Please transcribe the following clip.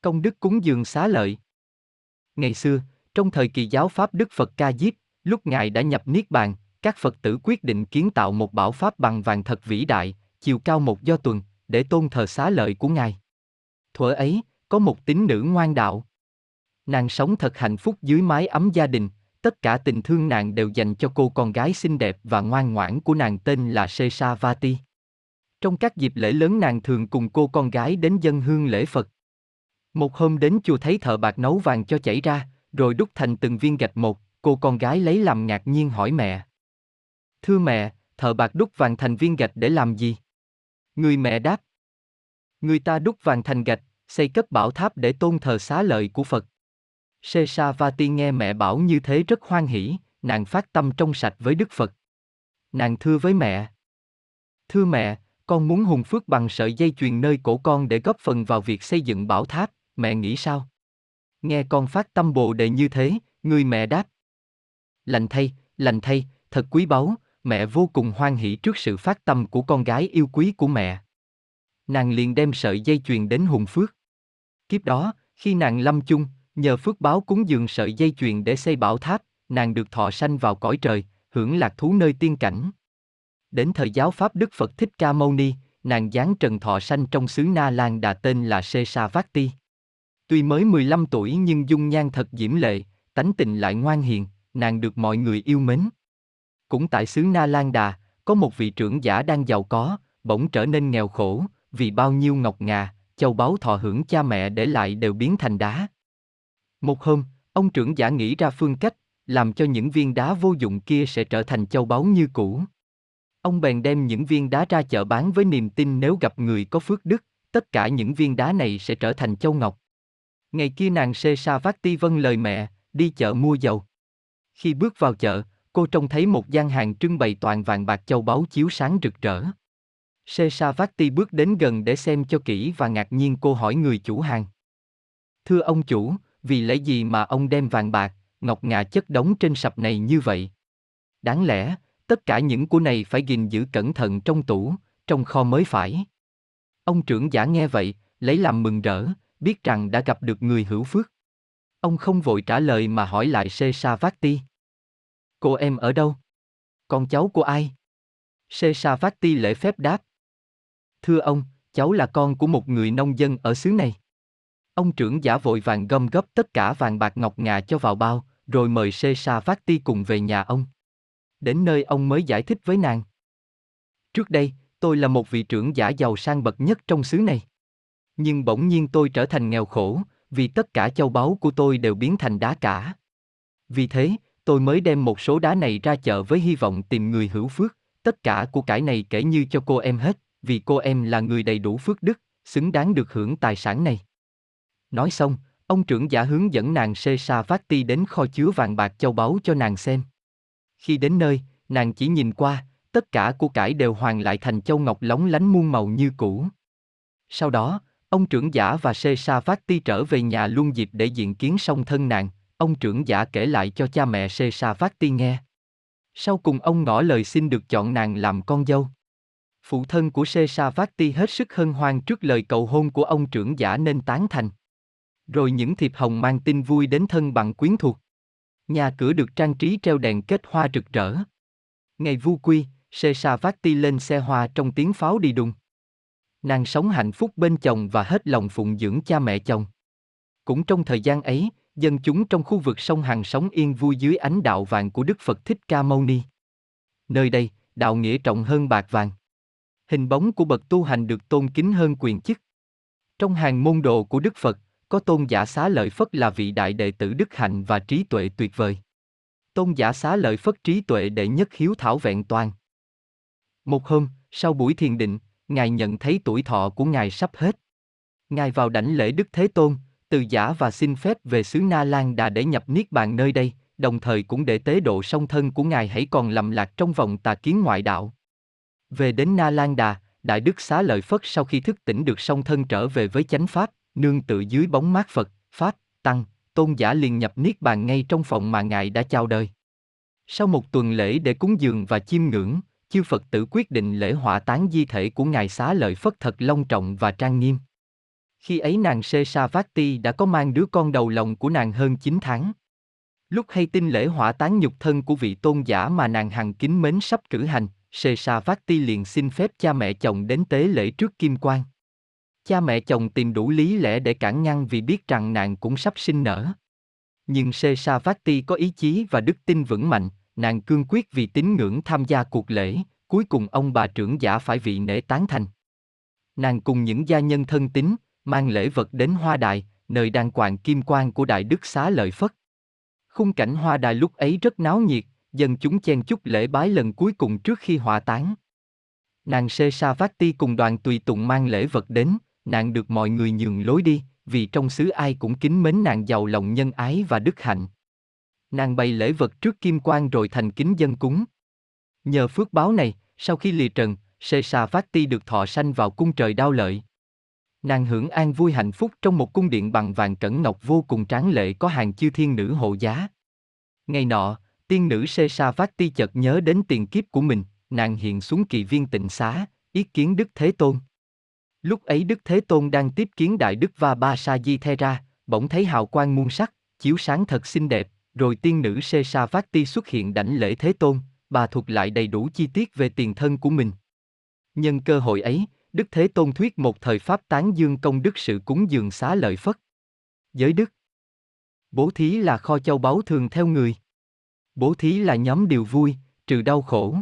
Công đức cúng dường xá lợi. Ngày xưa, trong thời kỳ giáo pháp Đức Phật Ca Diếp, lúc Ngài đã nhập Niết Bàn, các Phật tử quyết định kiến tạo một bảo pháp bằng vàng thật vĩ đại, chiều cao 1 do tuần, để tôn thờ xá lợi của Ngài. Thuở ấy, có một tín nữ ngoan đạo. Nàng sống thật hạnh phúc dưới mái ấm gia đình, tất cả tình thương nàng đều dành cho cô con gái xinh đẹp và ngoan ngoãn của nàng tên là Sesavati. Trong các dịp lễ lớn nàng thường cùng cô con gái đến dâng hương lễ Phật. Một hôm đến chùa thấy thợ bạc nấu vàng cho chảy ra, rồi đúc thành từng viên gạch một, cô con gái lấy làm ngạc nhiên hỏi mẹ. Thưa mẹ, thợ bạc đúc vàng thành viên gạch để làm gì? Người mẹ đáp. Người ta đúc vàng thành gạch, xây cất bảo tháp để tôn thờ xá lợi của Phật. Sesavati nghe mẹ bảo như thế rất hoan hỷ, nàng phát tâm trong sạch với Đức Phật. Nàng thưa với mẹ. Thưa mẹ, con muốn hùng phước bằng sợi dây chuyền nơi cổ con để góp phần vào việc xây dựng bảo tháp, mẹ nghĩ sao? Nghe con phát tâm bồ đề như thế, người mẹ đáp. Lành thay, thật quý báu, mẹ vô cùng hoan hỷ trước sự phát tâm của con gái yêu quý của mẹ. Nàng liền đem sợi dây chuyền đến hùng phước. Kiếp đó, khi nàng lâm chung, nhờ phước báo cúng dường sợi dây chuyền để xây bảo tháp, nàng được thọ sanh vào cõi trời, hưởng lạc thú nơi tiên cảnh. Đến thời giáo pháp Đức Phật Thích Ca Mâu Ni, nàng giáng trần thọ sanh trong xứ Na Lan Đà tên là Sesavati. Tuy mới 15 tuổi nhưng dung nhan thật diễm lệ, tánh tình lại ngoan hiền, nàng được mọi người yêu mến. Cũng tại xứ Na Lan Đà, có một vị trưởng giả đang giàu có, bỗng trở nên nghèo khổ, vì bao nhiêu ngọc ngà, châu báu thọ hưởng cha mẹ để lại đều biến thành đá. Một hôm, ông trưởng giả nghĩ ra phương cách, làm cho những viên đá vô dụng kia sẽ trở thành châu báu như cũ. Ông bèn đem những viên đá ra chợ bán với niềm tin nếu gặp người có phước đức, tất cả những viên đá này sẽ trở thành châu ngọc. Ngày kia nàng Sesavati vâng lời mẹ, đi chợ mua dầu. Khi bước vào chợ, cô trông thấy một gian hàng trưng bày toàn vàng bạc châu báu chiếu sáng rực rỡ. Sesavati bước đến gần để xem cho kỹ và ngạc nhiên cô hỏi người chủ hàng. Thưa ông chủ, vì lẽ gì mà ông đem vàng bạc, ngọc ngà chất đống trên sập này như vậy? Đáng lẽ, tất cả những của này phải gìn giữ cẩn thận trong tủ, trong kho mới phải. Ông trưởng giả nghe vậy, lấy làm mừng rỡ, biết rằng đã gặp được người hữu phước. Ông không vội trả lời mà hỏi lại Sesavati. Cô em ở đâu? Con cháu của ai? Sesavati lễ phép đáp. Thưa ông, cháu là con của một người nông dân ở xứ này. Ông trưởng giả vội vàng gom góp tất cả vàng bạc ngọc ngà cho vào bao, rồi mời Sesavati cùng về nhà ông. Đến nơi ông mới giải thích với nàng. Trước đây, tôi là một vị trưởng giả giàu sang bậc nhất trong xứ này. Nhưng bỗng nhiên tôi trở thành nghèo khổ, vì tất cả châu báu của tôi đều biến thành đá cả. Vì thế, tôi mới đem một số đá này ra chợ với hy vọng tìm người hữu phước. Tất cả của cải này kể như cho cô em hết, vì cô em là người đầy đủ phước đức, xứng đáng được hưởng tài sản này. Nói xong, ông trưởng giả hướng dẫn nàng Sesavati đến kho chứa vàng bạc châu báu cho nàng xem. Khi đến nơi, nàng chỉ nhìn qua, tất cả của cải đều hoàn lại thành châu ngọc lóng lánh muôn màu như cũ. Sau đó, ông trưởng giả và Sesavati trở về nhà luôn dịp để diện kiến song thân nàng. Ông trưởng giả kể lại cho cha mẹ Sesavati nghe. Sau cùng ông ngỏ lời xin được chọn nàng làm con dâu. Phụ thân của Sesavati hết sức hân hoan trước lời cầu hôn của ông trưởng giả nên tán thành. Rồi những thiệp hồng mang tin vui đến thân bằng quyến thuộc. Nhà cửa được trang trí treo đèn kết hoa rực rỡ. Ngày vu quy, Sesavati lên xe hoa trong tiếng pháo đi đùng. Nàng sống hạnh phúc bên chồng và hết lòng phụng dưỡng cha mẹ chồng. Cũng trong thời gian ấy, dân chúng trong khu vực sông Hằng sống yên vui dưới ánh đạo vàng của Đức Phật Thích Ca Mâu Ni. Nơi đây, đạo nghĩa trọng hơn bạc vàng. Hình bóng của bậc tu hành được tôn kính hơn quyền chức. Trong hàng môn đồ của Đức Phật, có tôn giả Xá Lợi Phất là vị đại đệ tử đức hạnh và trí tuệ tuyệt vời. Tôn giả Xá Lợi Phất trí tuệ đệ nhất hiếu thảo vẹn toàn. Một hôm, sau buổi thiền định, Ngài nhận thấy tuổi thọ của Ngài sắp hết. Ngài vào đảnh lễ Đức Thế Tôn, từ giả và xin phép về xứ Na Lan Đà để nhập Niết Bàn nơi đây, đồng thời cũng để tế độ song thân của Ngài hãy còn lầm lạc trong vòng tà kiến ngoại đạo. Về đến Na Lan Đà, Đại Đức Xá Lợi Phất sau khi thức tỉnh được song thân trở về với chánh pháp, nương tựa dưới bóng mát Phật, Pháp, Tăng, Tôn giả liền nhập Niết Bàn ngay trong phòng mà Ngài đã chào đời. Sau một tuần lễ để cúng dường và chiêm ngưỡng, chư Phật tử quyết định lễ hỏa táng di thể của Ngài Xá Lợi Phất thật long trọng và trang nghiêm. Khi ấy nàng Sesavati đã có mang đứa con đầu lòng của nàng hơn 9 tháng. Lúc hay tin lễ hỏa táng nhục thân của vị tôn giả mà nàng hằng kính mến sắp cử hành, Sesavati liền xin phép cha mẹ chồng đến tế lễ trước kim quan. Cha mẹ chồng tìm đủ lý lẽ để cản ngăn vì biết rằng nàng cũng sắp sinh nở. Nhưng Sesavati có ý chí và đức tin vững mạnh, nàng cương quyết vì tín ngưỡng tham gia cuộc lễ, cuối cùng ông bà trưởng giả phải vị nể tán thành. Nàng cùng những gia nhân thân tín, mang lễ vật đến hoa đài, nơi đàng hoàng kim quan của đại đức Xá Lợi Phất. Khung cảnh hoa đài lúc ấy rất náo nhiệt, dân chúng chen chúc lễ bái lần cuối cùng trước khi hỏa táng. Nàng Sesavati cùng đoàn tùy tùng mang lễ vật đến, nàng được mọi người nhường lối đi, vì trong xứ ai cũng kính mến nàng giàu lòng nhân ái và đức hạnh. Nàng bày lễ vật trước kim quan rồi thành kính dân cúng. Nhờ phước báo này, sau khi lìa trần, Sesavati được thọ sanh vào cung trời Đạo Lợi. Nàng hưởng an vui hạnh phúc trong một cung điện bằng vàng cẩn ngọc vô cùng tráng lệ có hàng chư thiên nữ hộ giá. Ngày nọ, tiên nữ Sesavati chợt nhớ đến tiền kiếp của mình, nàng hiện xuống kỳ viên tịnh xá, yết kiến Đức Thế Tôn. Lúc ấy Đức Thế Tôn đang tiếp kiến đại đức Va Ba Sa Di Thê Ra, bỗng thấy hào quang muôn sắc, chiếu sáng thật xinh đẹp, rồi tiên nữ Sesavati xuất hiện đảnh lễ Thế Tôn, bà thuật lại đầy đủ chi tiết về tiền thân của mình. Nhân cơ hội ấy, Đức Thế Tôn thuyết một thời pháp tán dương công đức sự cúng dường Xá Lợi Phất. Giới đức. Bố thí là kho châu báu thường theo người. Bố thí là nhóm điều vui, trừ đau khổ,